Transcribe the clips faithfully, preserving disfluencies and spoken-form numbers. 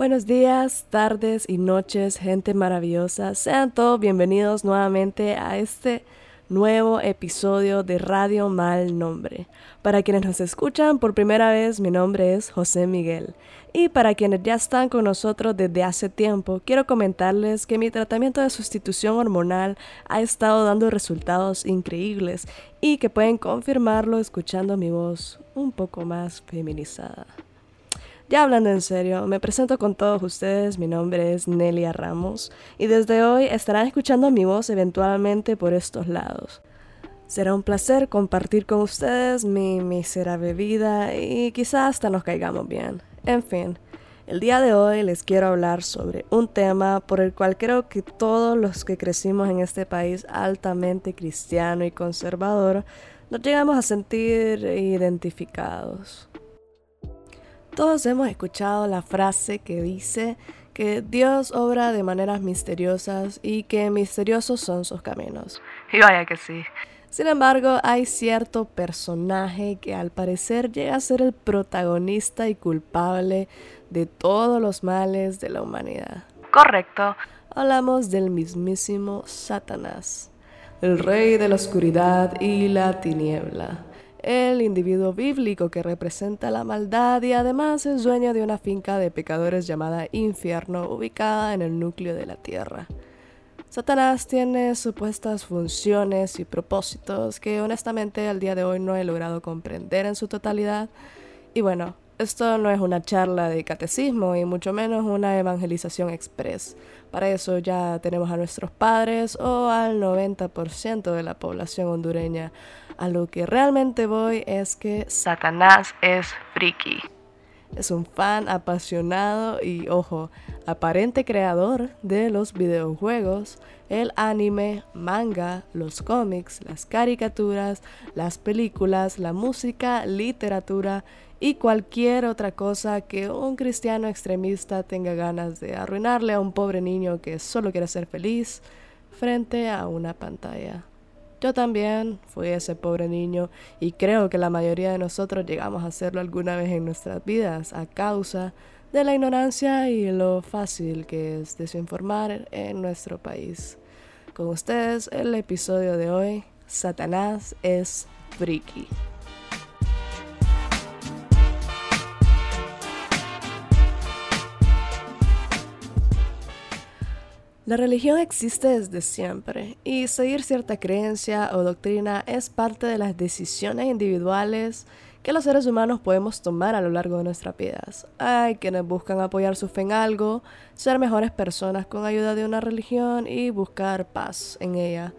Buenos días, tardes y noches, gente maravillosa. Sean todos bienvenidos nuevamente a este nuevo episodio de Radio Mal Nombre. Para quienes nos escuchan por primera vez, mi nombre es José Miguel. Y para quienes ya están con nosotros desde hace tiempo, quiero comentarles que mi tratamiento de sustitución hormonal ha estado dando resultados increíbles y que pueden confirmarlo escuchando mi voz un poco más feminizada. Ya hablando en serio, me presento con todos ustedes, mi nombre es Nelia Ramos y desde hoy estarán escuchando mi voz eventualmente por estos lados. Será un placer compartir con ustedes mi miserable vida y quizás hasta nos caigamos bien. En fin, el día de hoy les quiero hablar sobre un tema por el cual creo que todos los que crecimos en este país altamente cristiano y conservador nos llegamos a sentir identificados. Todos hemos escuchado la frase que dice que Dios obra de maneras misteriosas y que misteriosos son sus caminos. Y vaya que sí. Sin embargo, hay cierto personaje que al parecer llega a ser el protagonista y culpable de todos los males de la humanidad. Correcto. Hablamos del mismísimo Satanás, el rey de la oscuridad y la tiniebla. El individuo bíblico que representa la maldad y además es dueño de una finca de pecadores llamada infierno, ubicada en el núcleo de la tierra. Satanás tiene supuestas funciones y propósitos que honestamente al día de hoy no he logrado comprender en su totalidad. Y bueno, esto no es una charla de catecismo y mucho menos una evangelización express. Para eso ya tenemos a nuestros padres o al noventa por ciento de la población hondureña. A lo que realmente voy es que Satanás es friki. Es un fan apasionado y, ojo, aparente creador de los videojuegos, el anime, manga, los cómics, las caricaturas, las películas, la música, literatura y cualquier otra cosa que un cristiano extremista tenga ganas de arruinarle a un pobre niño que solo quiere ser feliz frente a una pantalla. Yo también fui ese pobre niño y creo que la mayoría de nosotros llegamos a hacerlo alguna vez en nuestras vidas a causa de la ignorancia y lo fácil que es desinformar en nuestro país. Con ustedes el episodio de hoy, Satanás es friki. La religión existe desde siempre y seguir cierta creencia o doctrina es parte de las decisiones individuales que los seres humanos podemos tomar a lo largo de nuestras vidas. Hay quienes buscan apoyar su fe en algo, ser mejores personas con ayuda de una religión y buscar paz en ella.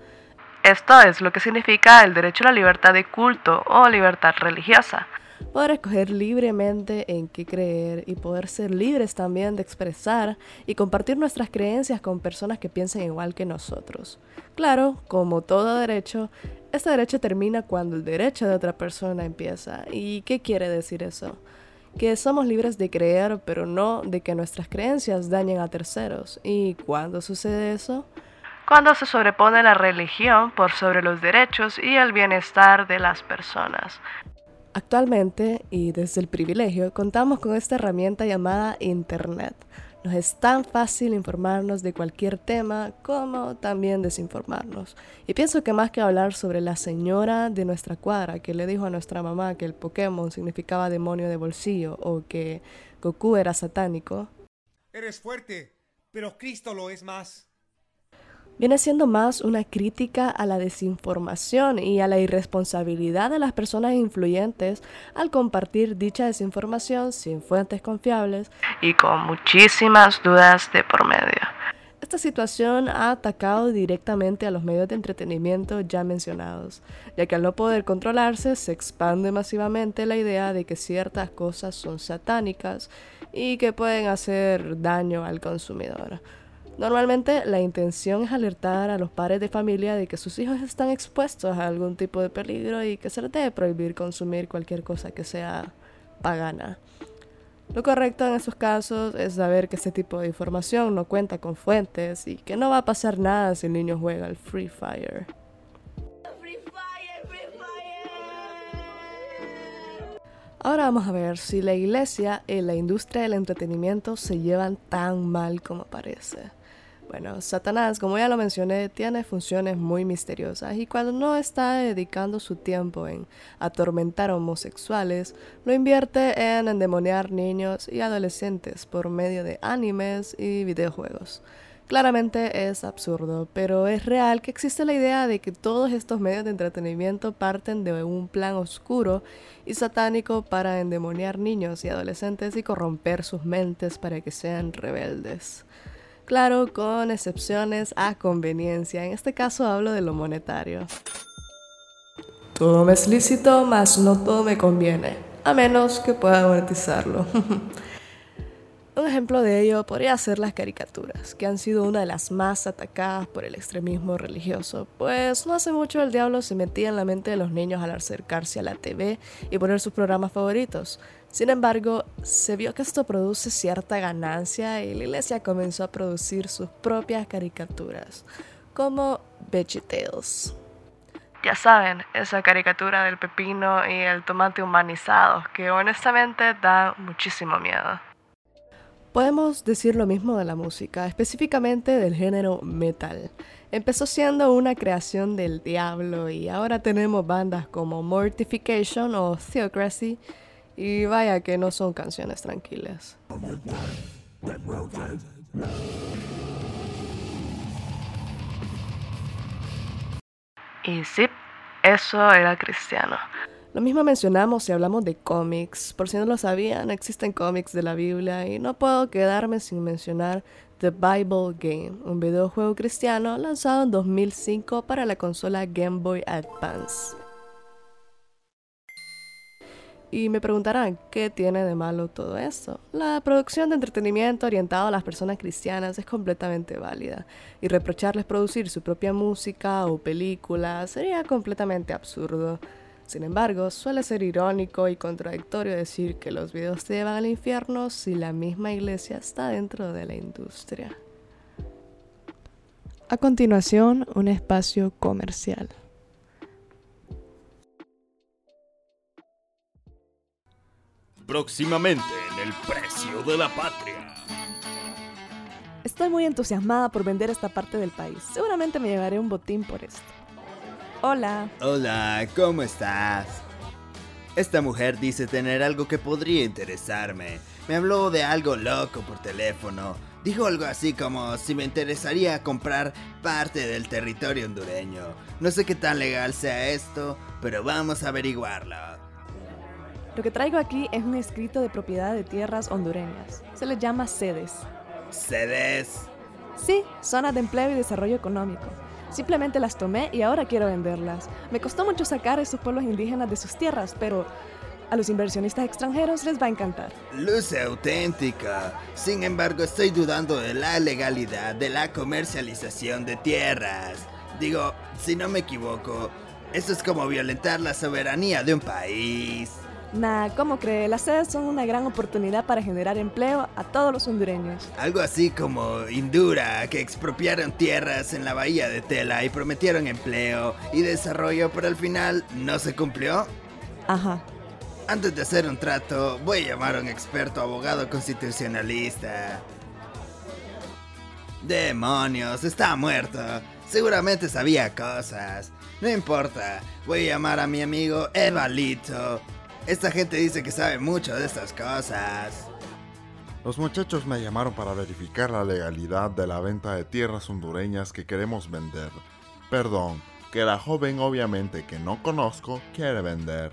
Esto es lo que significa el derecho a la libertad de culto o libertad religiosa. Poder escoger libremente en qué creer y poder ser libres también de expresar y compartir nuestras creencias con personas que piensen igual que nosotros. Claro, como todo derecho, este derecho termina cuando el derecho de otra persona empieza. ¿Y qué quiere decir eso? Que somos libres de creer, pero no de que nuestras creencias dañen a terceros. ¿Y cuándo sucede eso? Cuando se sobrepone la religión por sobre los derechos y el bienestar de las personas. Actualmente, y desde el privilegio, contamos con esta herramienta llamada Internet. Nos es tan fácil informarnos de cualquier tema como también desinformarnos. Y pienso que más que hablar sobre la señora de nuestra cuadra que le dijo a nuestra mamá que el Pokémon significaba demonio de bolsillo o que Goku era satánico. Eres fuerte, pero Cristo lo es más. Viene siendo más una crítica a la desinformación y a la irresponsabilidad de las personas influyentes al compartir dicha desinformación sin fuentes confiables y con muchísimas dudas de por medio. Esta situación ha atacado directamente a los medios de entretenimiento ya mencionados, ya que al no poder controlarse se expande masivamente la idea de que ciertas cosas son satánicas y que pueden hacer daño al consumidor. Normalmente la intención es alertar a los padres de familia de que sus hijos están expuestos a algún tipo de peligro y que se les debe prohibir consumir cualquier cosa que sea pagana. Lo correcto en esos casos es saber que este tipo de información no cuenta con fuentes y que no va a pasar nada si el niño juega al Free Fire. Ahora vamos a ver si la iglesia y la industria del entretenimiento se llevan tan mal como parece. Bueno, Satanás, como ya lo mencioné, tiene funciones muy misteriosas y cuando no está dedicando su tiempo en atormentar homosexuales, lo invierte en endemoniar niños y adolescentes por medio de animes y videojuegos. Claramente es absurdo, pero es real que existe la idea de que todos estos medios de entretenimiento parten de un plan oscuro y satánico para endemoniar niños y adolescentes y corromper sus mentes para que sean rebeldes. Claro, con excepciones a conveniencia. En este caso hablo de lo monetario. Todo me es lícito, mas no todo me conviene, a menos que pueda monetizarlo. Un ejemplo de ello podría ser las caricaturas, que han sido una de las más atacadas por el extremismo religioso, pues no hace mucho el diablo se metía en la mente de los niños al acercarse a la T V y poner sus programas favoritos. Sin embargo, se vio que esto produce cierta ganancia y la iglesia comenzó a producir sus propias caricaturas, como Veggie Tales. Ya saben, esa caricatura del pepino y el tomate humanizados que honestamente da muchísimo miedo. Podemos decir lo mismo de la música, específicamente del género metal. Empezó siendo una creación del diablo y ahora tenemos bandas como Mortification o Theocracy. Y vaya que no son canciones tranquilas. Y sí, eso era cristiano. Lo mismo mencionamos si hablamos de cómics. Por si no lo sabían, existen cómics de la Biblia y no puedo quedarme sin mencionar The Bible Game, un videojuego cristiano lanzado en dos mil cinco para la consola Game Boy Advance. Y me preguntarán, ¿qué tiene de malo todo esto? La producción de entretenimiento orientado a las personas cristianas es completamente válida, y reprocharles producir su propia música o película sería completamente absurdo. Sin embargo, suele ser irónico y contradictorio decir que los videos te llevan al infierno si la misma iglesia está dentro de la industria. A continuación, un espacio comercial. Próximamente en El Precio de la Patria. Estoy muy entusiasmada por vender esta parte del país. Seguramente me llevaré un botín por esto. Hola. Hola, ¿cómo estás? Esta mujer dice tener algo que podría interesarme. Me habló de algo loco por teléfono. Dijo algo así como si me interesaría comprar parte del territorio hondureño. No sé qué tan legal sea esto, pero vamos a averiguarlo. Lo que traigo aquí es un escrito de propiedad de tierras hondureñas. Se les llama Z E Des. ¿Z E Des? Sí, zonas de empleo y desarrollo económico. Simplemente las tomé y ahora quiero venderlas. Me costó mucho sacar a esos pueblos indígenas de sus tierras, pero a los inversionistas extranjeros les va a encantar. Luce auténtica. Sin embargo, estoy dudando de la legalidad de la comercialización de tierras. Digo, si no me equivoco, eso es como violentar la soberanía de un país. Nah, ¿cómo cree? Las sedes son una gran oportunidad para generar empleo a todos los hondureños. Algo así como Indura, que expropiaron tierras en la bahía de Tela y prometieron empleo y desarrollo, pero al final no se cumplió. Ajá. Antes de hacer un trato, voy a llamar a un experto abogado constitucionalista. Demonios, está muerto. Seguramente sabía cosas. No importa, voy a llamar a mi amigo Evalito. Esta gente dice que sabe mucho de estas cosas. Los muchachos me llamaron para verificar la legalidad de la venta de tierras hondureñas que queremos vender. Perdón, que la joven obviamente que no conozco quiere vender.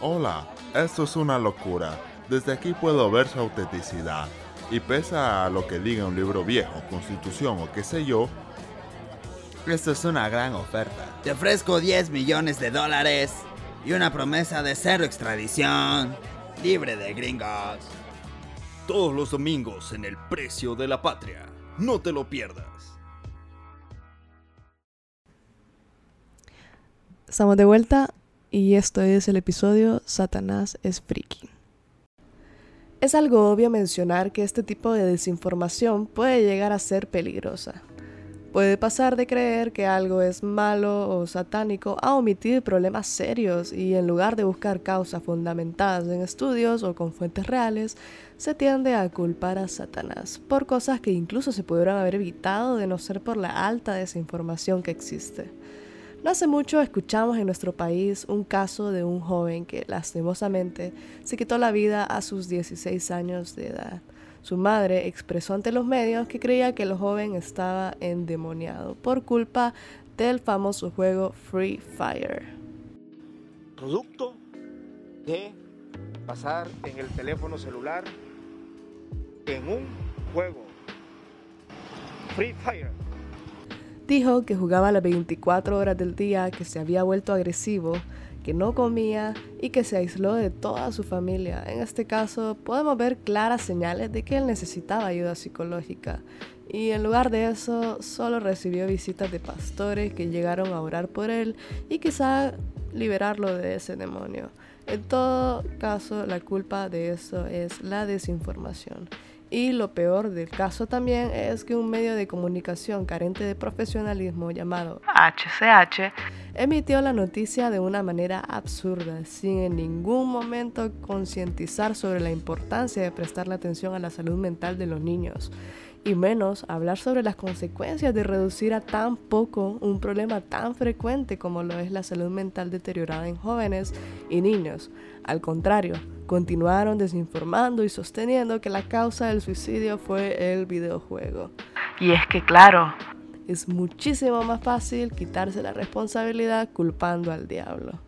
Hola, esto es una locura. Desde aquí puedo ver su autenticidad. Y pese a lo que diga un libro viejo, constitución o qué sé yo, esto es una gran oferta. Te ofrezco diez millones de dólares. Y una promesa de cero extradición, libre de gringos. Todos los domingos en El Precio de la Patria. No te lo pierdas. Estamos de vuelta y esto es el episodio Satanás es friki. Es algo obvio mencionar que este tipo de desinformación puede llegar a ser peligrosa. Puede pasar de creer que algo es malo o satánico a omitir problemas serios y en lugar de buscar causas fundamentadas en estudios o con fuentes reales, se tiende a culpar a Satanás por cosas que incluso se pudieran haber evitado de no ser por la alta desinformación que existe. No hace mucho escuchamos en nuestro país un caso de un joven que lastimosamente se quitó la vida a sus dieciséis años de edad. Su madre expresó ante los medios que creía que el joven estaba endemoniado por culpa del famoso juego Free Fire. Producto de pasar en el teléfono celular en un juego Free Fire. Dijo que jugaba las veinticuatro horas del día, que se había vuelto agresivo, que no comía y que se aisló de toda su familia. En este caso, podemos ver claras señales de que él necesitaba ayuda psicológica y en lugar de eso, solo recibió visitas de pastores que llegaron a orar por él y quizá liberarlo de ese demonio. En todo caso, la culpa de eso es la desinformación. Y lo peor del caso también es que un medio de comunicación carente de profesionalismo llamado H C H emitió la noticia de una manera absurda, sin en ningún momento concientizar sobre la importancia de prestarle atención a la salud mental de los niños, y menos hablar sobre las consecuencias de reducir a tan poco un problema tan frecuente como lo es la salud mental deteriorada en jóvenes y niños. Al contrario, continuaron desinformando y sosteniendo que la causa del suicidio fue el videojuego. Y es que claro, es muchísimo más fácil quitarse la responsabilidad culpando al diablo.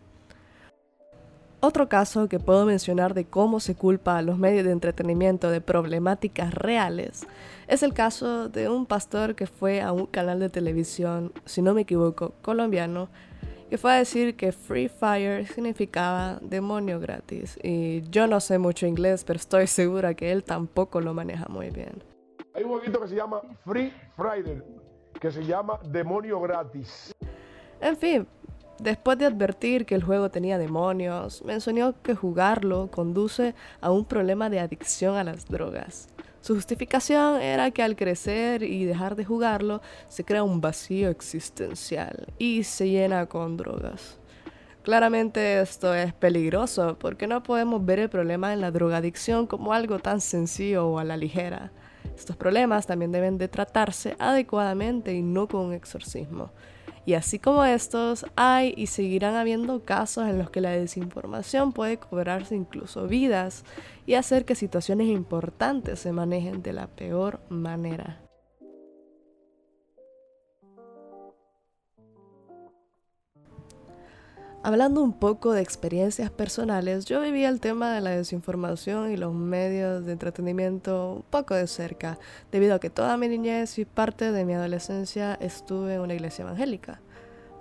Otro caso que puedo mencionar de cómo se culpa a los medios de entretenimiento de problemáticas reales es el caso de un pastor que fue a un canal de televisión, si no me equivoco, colombiano, que fue a decir que Free Fire significaba demonio gratis. Y yo no sé mucho inglés, pero estoy segura que él tampoco lo maneja muy bien. Hay un jueguito que se llama Free Friday, que se llama demonio gratis. En fin, después de advertir que el juego tenía demonios, mencionó que jugarlo conduce a un problema de adicción a las drogas. Su justificación era que al crecer y dejar de jugarlo, se crea un vacío existencial y se llena con drogas. Claramente esto es peligroso porque no podemos ver el problema en la drogadicción como algo tan sencillo o a la ligera. Estos problemas también deben de tratarse adecuadamente y no con un exorcismo. Y así como estos, hay y seguirán habiendo casos en los que la desinformación puede cobrarse incluso vidas y hacer que situaciones importantes se manejen de la peor manera. Hablando un poco de experiencias personales, yo vivía el tema de la desinformación y los medios de entretenimiento un poco de cerca, debido a que toda mi niñez y parte de mi adolescencia estuve en una iglesia evangélica.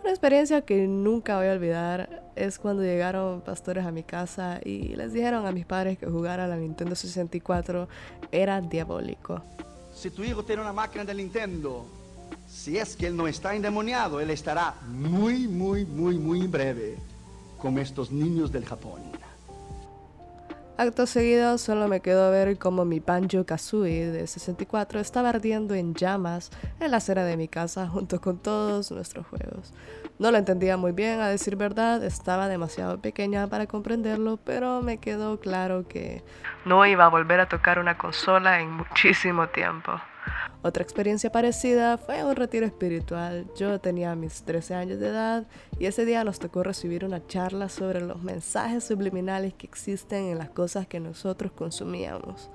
Una experiencia que nunca voy a olvidar es cuando llegaron pastores a mi casa y les dijeron a mis padres que jugar a la Nintendo sesenta y cuatro era diabólico. Si tu hijo tiene una máquina de Nintendo, si es que él no está endemoniado, él estará muy, muy, muy, muy breve con estos niños del Japón. Acto seguido, solo me quedó ver cómo mi Banjo Kazooie de sesenta y cuatro estaba ardiendo en llamas en la acera de mi casa junto con todos nuestros juegos. No lo entendía muy bien, a decir verdad, estaba demasiado pequeña para comprenderlo, pero me quedó claro que no iba a volver a tocar una consola en muchísimo tiempo. Otra experiencia parecida fue un retiro espiritual. Yo tenía mis trece años de edad y ese día nos tocó recibir una charla sobre los mensajes subliminales que existen en las cosas que nosotros consumíamos.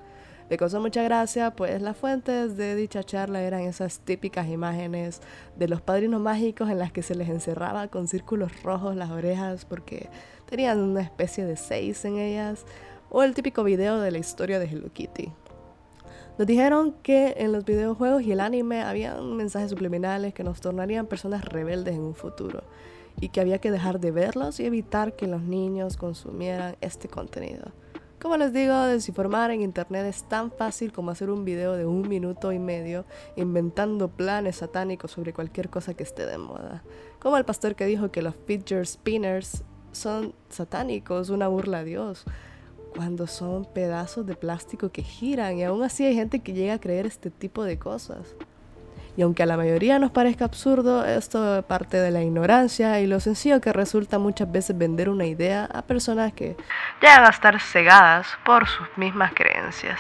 Me causó mucha gracia, pues las fuentes de dicha charla eran esas típicas imágenes de los padrinos mágicos en las que se les encerraba con círculos rojos las orejas porque tenían una especie de seis en ellas, o el típico video de la historia de Hello Kitty. Nos dijeron que en los videojuegos y el anime había mensajes subliminales que nos tornarían personas rebeldes en un futuro y que había que dejar de verlos y evitar que los niños consumieran este contenido. Como les digo, desinformar en internet es tan fácil como hacer un video de un minuto y medio inventando planes satánicos sobre cualquier cosa que esté de moda. Como el pastor que dijo que los fidget spinners son satánicos, una burla a Dios, cuando son pedazos de plástico que giran, y aún así hay gente que llega a creer este tipo de cosas. Y aunque a la mayoría nos parezca absurdo, esto parte de la ignorancia y lo sencillo que resulta muchas veces vender una idea a personas que llegan a estar cegadas por sus mismas creencias.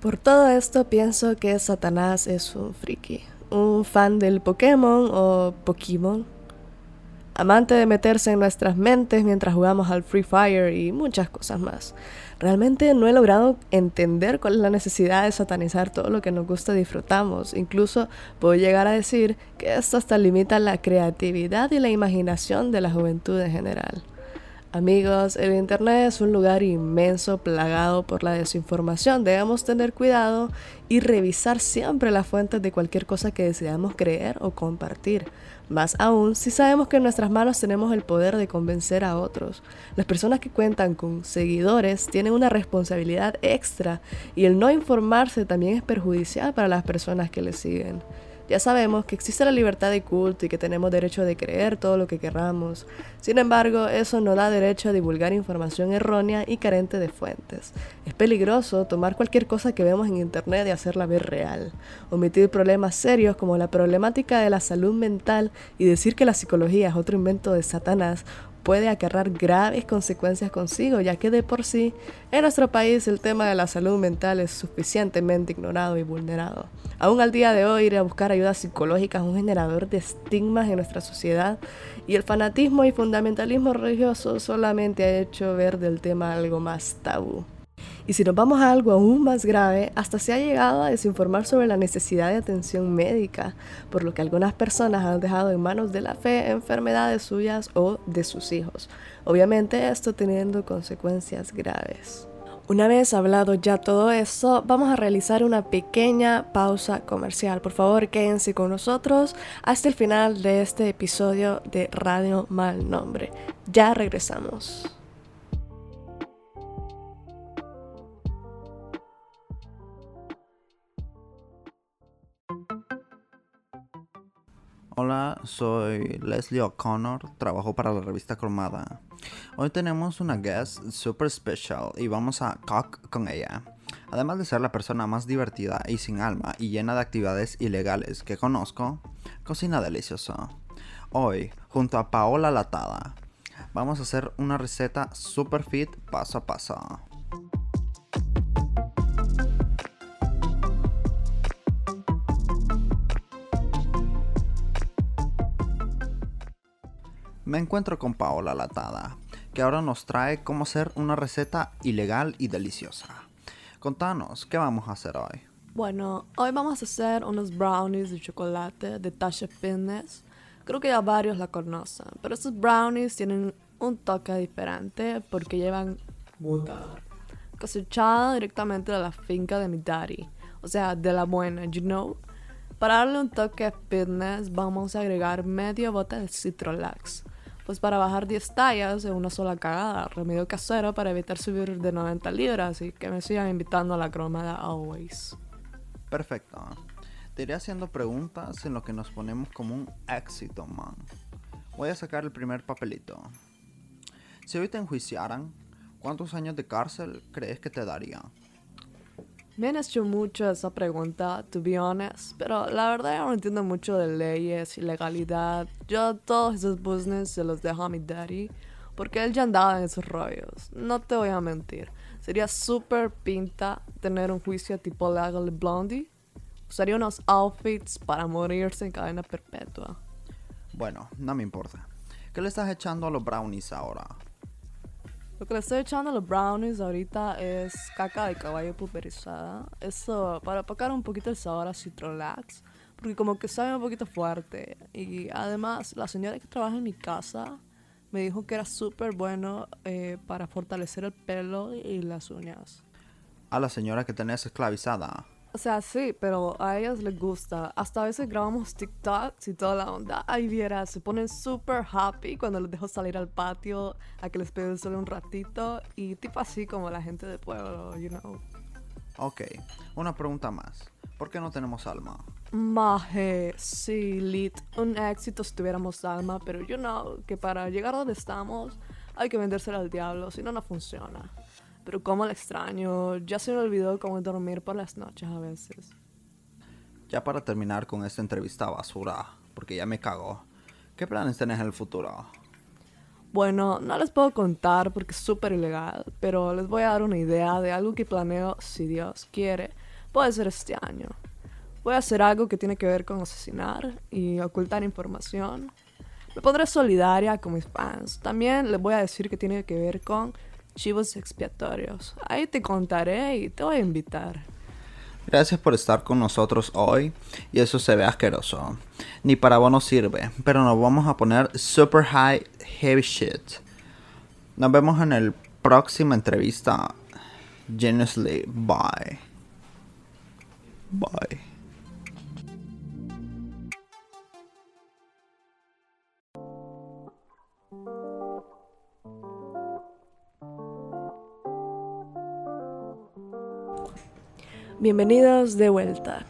Por todo esto pienso que Satanás es un friki, un fan del Pokémon o Pokémon, amante de meterse en nuestras mentes mientras jugamos al Free Fire y muchas cosas más. Realmente no he logrado entender cuál es la necesidad de satanizar todo lo que nos gusta y disfrutamos. Incluso puedo llegar a decir que esto hasta limita la creatividad y la imaginación de la juventud en general. Amigos, el internet es un lugar inmenso, plagado por la desinformación. Debemos tener cuidado y revisar siempre las fuentes de cualquier cosa que deseamos creer o compartir. Más aún, si sabemos que en nuestras manos tenemos el poder de convencer a otros. Las personas que cuentan con seguidores tienen una responsabilidad extra y el no informarse también es perjudicial para las personas que les siguen. Ya sabemos que existe la libertad de culto y que tenemos derecho de creer todo lo que queramos. Sin embargo, eso no da derecho a divulgar información errónea y carente de fuentes. Es peligroso tomar cualquier cosa que vemos en internet y hacerla ver real. Omitir problemas serios como la problemática de la salud mental y decir que la psicología es otro invento de Satanás puede acarrear graves consecuencias consigo, ya que de por sí, en nuestro país el tema de la salud mental es suficientemente ignorado y vulnerado. Aún al día de hoy, ir a buscar ayuda psicológica es un generador de estigmas en nuestra sociedad y el fanatismo y fundamentalismo religioso solamente ha hecho ver del tema algo más tabú. Y si nos vamos a algo aún más grave, hasta se ha llegado a desinformar sobre la necesidad de atención médica, por lo que algunas personas han dejado en manos de la fe enfermedades suyas o de sus hijos. Obviamente esto teniendo consecuencias graves. Una vez hablado ya todo eso, vamos a realizar una pequeña pausa comercial. Por favor, quédense con nosotros hasta el final de este episodio de Radio Mal Nombre. Ya regresamos. Hola, soy Leslie O'Connor, trabajo para la revista Cromada. Hoy tenemos una guest super special y vamos a cook con ella. Además de ser la persona más divertida y sin alma y llena de actividades ilegales que conozco, cocina delicioso. Hoy, junto a Paola Latada, vamos a hacer una receta super fit paso a paso. Me encuentro con Paola Latada, que ahora nos trae cómo hacer una receta ilegal y deliciosa. Contanos, ¿qué vamos a hacer hoy? Bueno, hoy vamos a hacer unos brownies de chocolate de Tasha Fitness. Creo que ya varios la conocen, pero estos brownies tienen un toque diferente porque llevan bota cosechada directamente de la finca de mi daddy, o sea, de la buena, you know. Para darle un toque fitness, vamos a agregar medio bote de Citrolax. Pues para bajar diez tallas en una sola cagada, remedio casero para evitar subir de noventa libras y que me sigan invitando a la cromada always. Perfecto. Te iré haciendo preguntas en lo que nos ponemos como un éxito, man. Voy a sacar el primer papelito. Si hoy te enjuiciaran, ¿cuántos años de cárcel crees que te daría? Me han hecho mucho esa pregunta, to be honest, pero la verdad yo no entiendo mucho de leyes y legalidad. Yo todos esos business se los dejo a mi daddy, porque él ya andaba en esos rollos. No te voy a mentir, sería súper pinta tener un juicio tipo Legal Blonde. Usaría unos outfits para morirse en cadena perpetua. Bueno, no me importa. ¿Qué le estás echando a los brownies ahora? Lo que le estoy echando a los brownies ahorita es caca de caballo pulverizada. Eso para apacar un poquito el sabor a Citrolax, porque como que sabe un poquito fuerte. Y además, la señora que trabaja en mi casa me dijo que era súper bueno eh, para fortalecer el pelo y las uñas. ¿A la señora que tenés esclavizada? O sea, sí, pero a ellas les gusta. Hasta a veces grabamos TikToks y toda la onda. Ahí vieras, se ponen super happy cuando los dejo salir al patio a que les pegue el sol un ratito. Y tipo así como la gente de pueblo, you know. Ok, una pregunta más. ¿Por qué no tenemos alma? Maje, sí, lit. Un éxito si tuviéramos alma, pero you know que para llegar donde estamos hay que vendérsela al diablo, si no, no funciona. Pero cómo la extraño, ya se me olvidó cómo dormir por las noches a veces. ya para terminar con esta entrevista basura, porque ya me cagó, ¿qué planes tenés en el futuro? Bueno, no les puedo contar porque es súper ilegal, pero les voy a dar una idea de algo que planeo, si Dios quiere, puede ser este año. Voy a hacer algo que tiene que ver con asesinar y ocultar información. Me pondré solidaria con mis fans. También les voy a decir que tiene que ver con chivos expiatorios. Ahí te contaré y te voy a invitar. Gracias por estar con nosotros hoy, y eso se ve asqueroso. Ni para vos no sirve, pero nos vamos a poner super high heavy shit. Nos vemos en el próxima entrevista. Genuinely, bye. Bye. Bienvenidos de vuelta.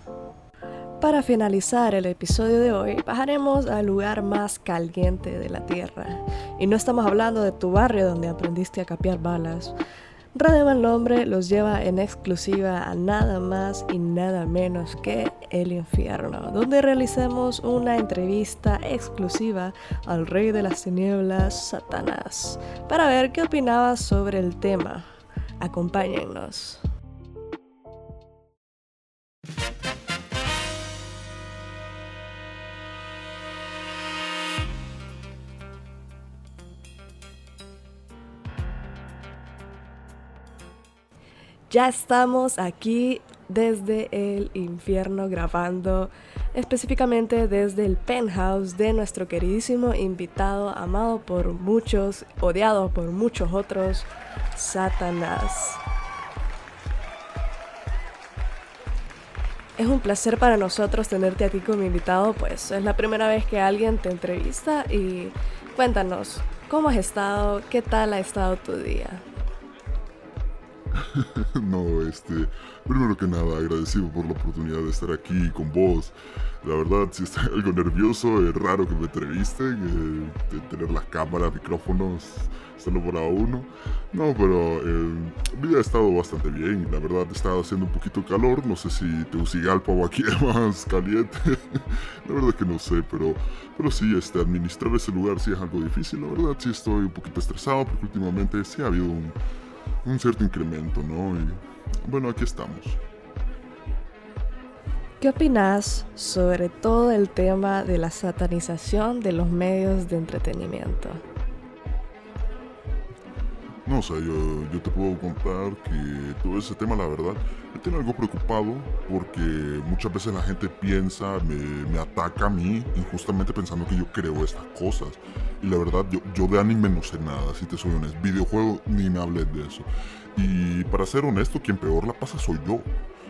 Para finalizar el episodio de hoy, bajaremos al lugar más caliente de la tierra. Y no estamos hablando de tu barrio donde aprendiste a capear balas. Radio Mal Nombre los lleva en exclusiva a nada más y nada menos que el infierno, donde realizamos una entrevista exclusiva al rey de las tinieblas, Satanás, para ver qué opinaba sobre el tema. Acompáñennos. Ya estamos aquí desde el infierno grabando, específicamente desde el penthouse de nuestro queridísimo invitado, amado por muchos, odiado por muchos otros, Satanás. Es un placer para nosotros tenerte aquí como invitado, pues es la primera vez que alguien te entrevista. Y cuéntanos, ¿cómo has estado? ¿Qué tal ha estado tu día? No, este, primero que nada, agradecido por la oportunidad de estar aquí con vos. La verdad, sí estoy algo nervioso, es raro que me entrevisten, eh, de tener las cámaras, micrófonos, solo para uno. No, pero eh, mi día ha estado bastante bien, la verdad, he estado haciendo un poquito de calor, no sé si Tegucigalpa o aquí es más caliente, la verdad que no sé, pero, pero sí, este, administrar ese lugar sí es algo difícil, la verdad, sí estoy un poquito estresado porque últimamente sí ha habido un... un cierto incremento, ¿no? Y bueno, aquí estamos. ¿Qué opinas sobre todo el tema de la satanización de los medios de entretenimiento? No sé, yo, yo te puedo contar que todo ese tema, la verdad, me tiene algo preocupado porque muchas veces la gente piensa, me, me ataca a mí injustamente pensando que yo creo estas cosas. Y la verdad, yo, yo de anime no sé nada, si te soy honesto. Videojuego, ni me hables de eso. Y para ser honesto, quien peor la pasa soy yo.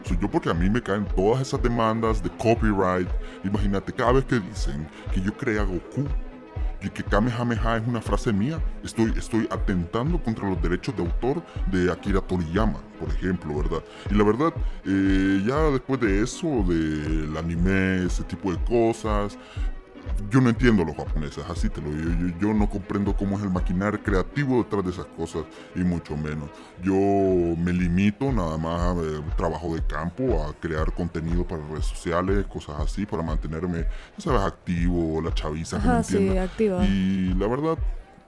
Soy yo porque a mí me caen todas esas demandas de copyright. Imagínate, cada vez que dicen que yo creé a Goku, y que Kamehameha es una frase mía, estoy, estoy atentando contra los derechos de autor de Akira Toriyama, por ejemplo, ¿verdad? Y la verdad, eh, ya después de eso, del anime, ese tipo de cosas, yo no entiendo a los japoneses, así te lo digo, yo, yo, yo no comprendo cómo es el maquinar creativo detrás de esas cosas, y mucho menos. Yo me limito nada más a trabajo de campo, a crear contenido para redes sociales, cosas así, para mantenerme, ya sabes, activo, la chaviza, ajá, que me entienda. Sí, activa. Y la verdad,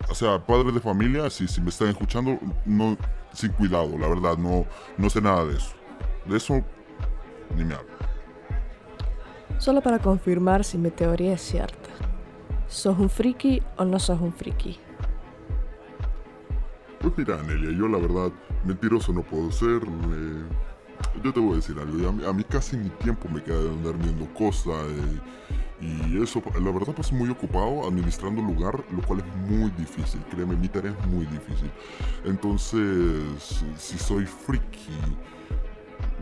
o sea, padres de familia, si, si me están escuchando, no, sin cuidado, la verdad, no, no sé nada de eso. De eso, ni me hablo. Solo para confirmar si mi teoría es cierta. ¿Sos un friki o no sos un friki? Pues mira, Nelia, yo la verdad, mentiroso no puedo ser. Eh, yo te voy a decir algo. A mí, a mí casi mi tiempo me queda de andar viendo cosas. Eh, y eso, la verdad, paso muy ocupado administrando un lugar, lo cual es muy difícil. Créeme, mi tarea es muy difícil. Entonces, si soy friki...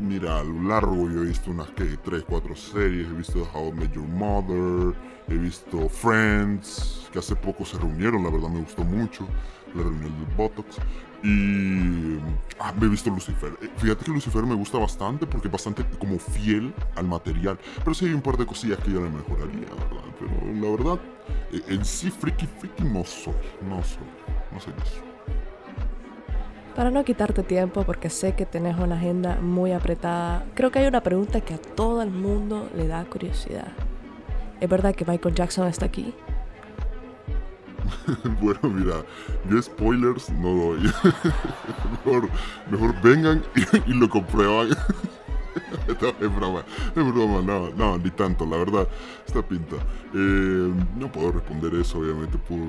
Mira, a lo largo yo he visto unas tres, cuatro series, he visto How I Met Your Mother, he visto Friends, que hace poco se reunieron, la verdad me gustó mucho, la reunión del Botox, y ah, me he visto Lucifer. Fíjate que Lucifer me gusta bastante porque es bastante como fiel al material, pero sí hay un par de cosillas que yo le mejoraría, ¿verdad? Pero la verdad, en sí friki friki no soy, no soy, no soy eso. Para no quitarte tiempo, porque sé que tenés una agenda muy apretada, creo que hay una pregunta que a todo el mundo le da curiosidad. ¿Es verdad que Michael Jackson está aquí? Bueno, mira, yo spoilers no doy. mejor, mejor vengan y, y lo comprueban. No, es broma, es broma, no, no, ni tanto, la verdad, está pinta. Eh, no puedo responder eso, obviamente, por,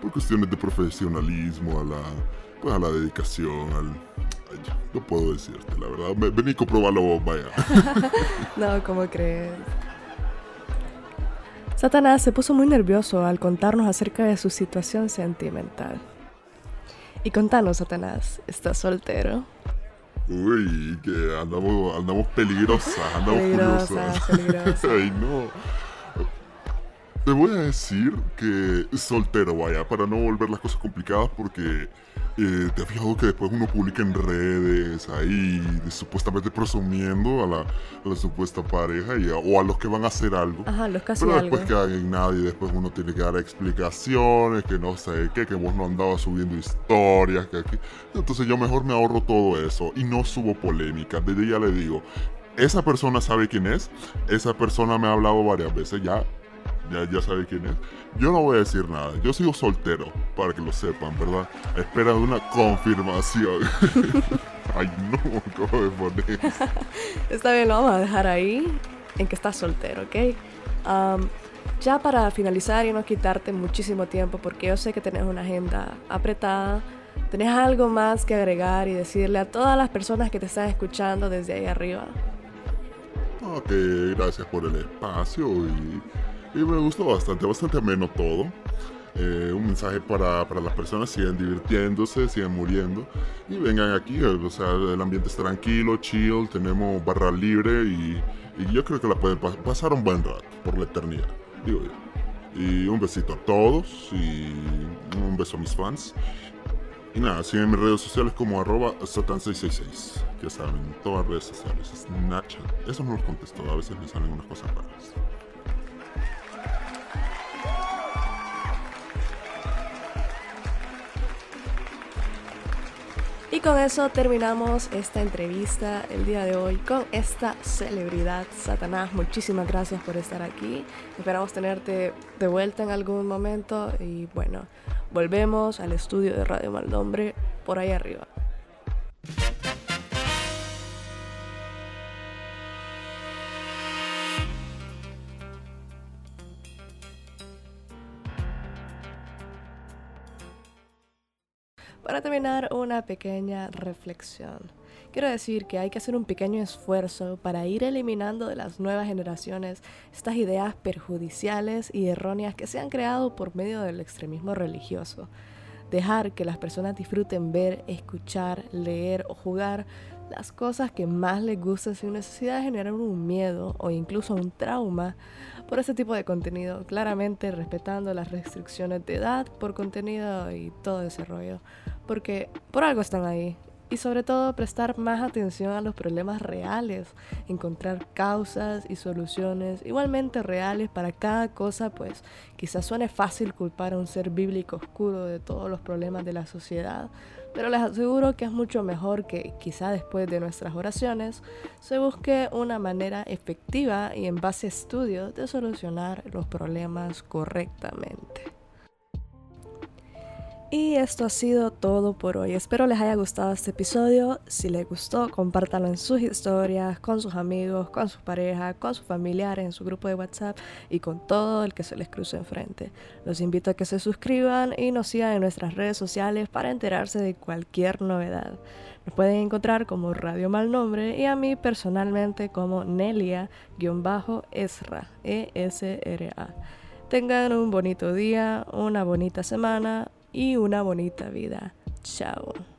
por cuestiones de profesionalismo, a la, pues a la dedicación, al... Ay, ya, no puedo decirte, la verdad. Ven y comprobalo vos, vaya. No, ¿cómo crees? Satanás se puso muy nervioso al contarnos acerca de su situación sentimental. Y contanos, Satanás, ¿estás soltero? Uy, que andamos, andamos peligrosas, andamos curiosas. Peligrosas. Ay, no. Te voy a decir que soltero, vaya, para no volver las cosas complicadas, porque eh, te has fijado que después uno publica en redes, ahí, de, supuestamente presumiendo a la, a la supuesta pareja y a, o a los que van a hacer algo. Ajá, los que hacen algo. Pero después quedan en nada y después uno tiene que dar explicaciones, que no sé qué, que vos no andabas subiendo historias, que aquí. Entonces yo mejor me ahorro todo eso y no subo polémica. Desde ya le digo, esa persona sabe quién es, esa persona me ha hablado varias veces ya. Ya, ya sabe quién es. Yo no voy a decir nada. Yo sigo soltero, para que lo sepan, ¿verdad? A espera de una confirmación. Ay, no, ¿cómo me pones? Está bien, lo vamos a dejar ahí, en que estás soltero, ¿ok? Um, ya para finalizar y no quitarte muchísimo tiempo, porque yo sé que tenés una agenda apretada, ¿tenés algo más que agregar y decirle a todas las personas que te están escuchando desde ahí arriba? Ok, gracias por el espacio y... Y me gustó bastante, bastante ameno todo. Eh, un mensaje para, para las personas, sigan divirtiéndose, sigan muriendo. Y vengan aquí, o sea, el ambiente es tranquilo, chill, tenemos barra libre y, y yo creo que la pueden pas- pasar un buen rato, por la eternidad, digo yo. Y un besito a todos y un beso a mis fans. Y nada, sigan mis redes sociales como arroba satan seis seis seis. Ya saben, todas las redes sociales, Snapchat, eso no los contesto, a veces me salen unas cosas raras. Y con eso terminamos esta entrevista el día de hoy con esta celebridad, Satanás. Muchísimas gracias por estar aquí. Esperamos tenerte de vuelta en algún momento. Y bueno, volvemos al estudio de Radio Mal Nombre por ahí arriba. Para terminar, una pequeña reflexión. Quiero decir que hay que hacer un pequeño esfuerzo para ir eliminando de las nuevas generaciones estas ideas perjudiciales y erróneas que se han creado por medio del extremismo religioso. Dejar que las personas disfruten ver, escuchar, leer o jugar las cosas que más les gustan sin necesidad de generar un miedo o incluso un trauma por ese tipo de contenido, claramente respetando las restricciones de edad por contenido y todo ese rollo, porque por algo están ahí. Y sobre todo prestar más atención a los problemas reales, encontrar causas y soluciones igualmente reales para cada cosa, pues quizás suene fácil culpar a un ser bíblico oscuro de todos los problemas de la sociedad, pero les aseguro que es mucho mejor que quizá después de nuestras oraciones se busque una manera efectiva y en base a estudios de solucionar los problemas correctamente. Y esto ha sido todo por hoy. Espero les haya gustado este episodio. Si les gustó, compártanlo en sus historias, con sus amigos, con sus parejas, con sus familiares, en su grupo de WhatsApp y con todo el que se les cruce enfrente. Los invito a que se suscriban y nos sigan en nuestras redes sociales para enterarse de cualquier novedad. Nos pueden encontrar como Radio Mal Nombre y a mí personalmente como Nelia Ezra, E S R A. Tengan un bonito día, una bonita semana y una bonita vida. Chao.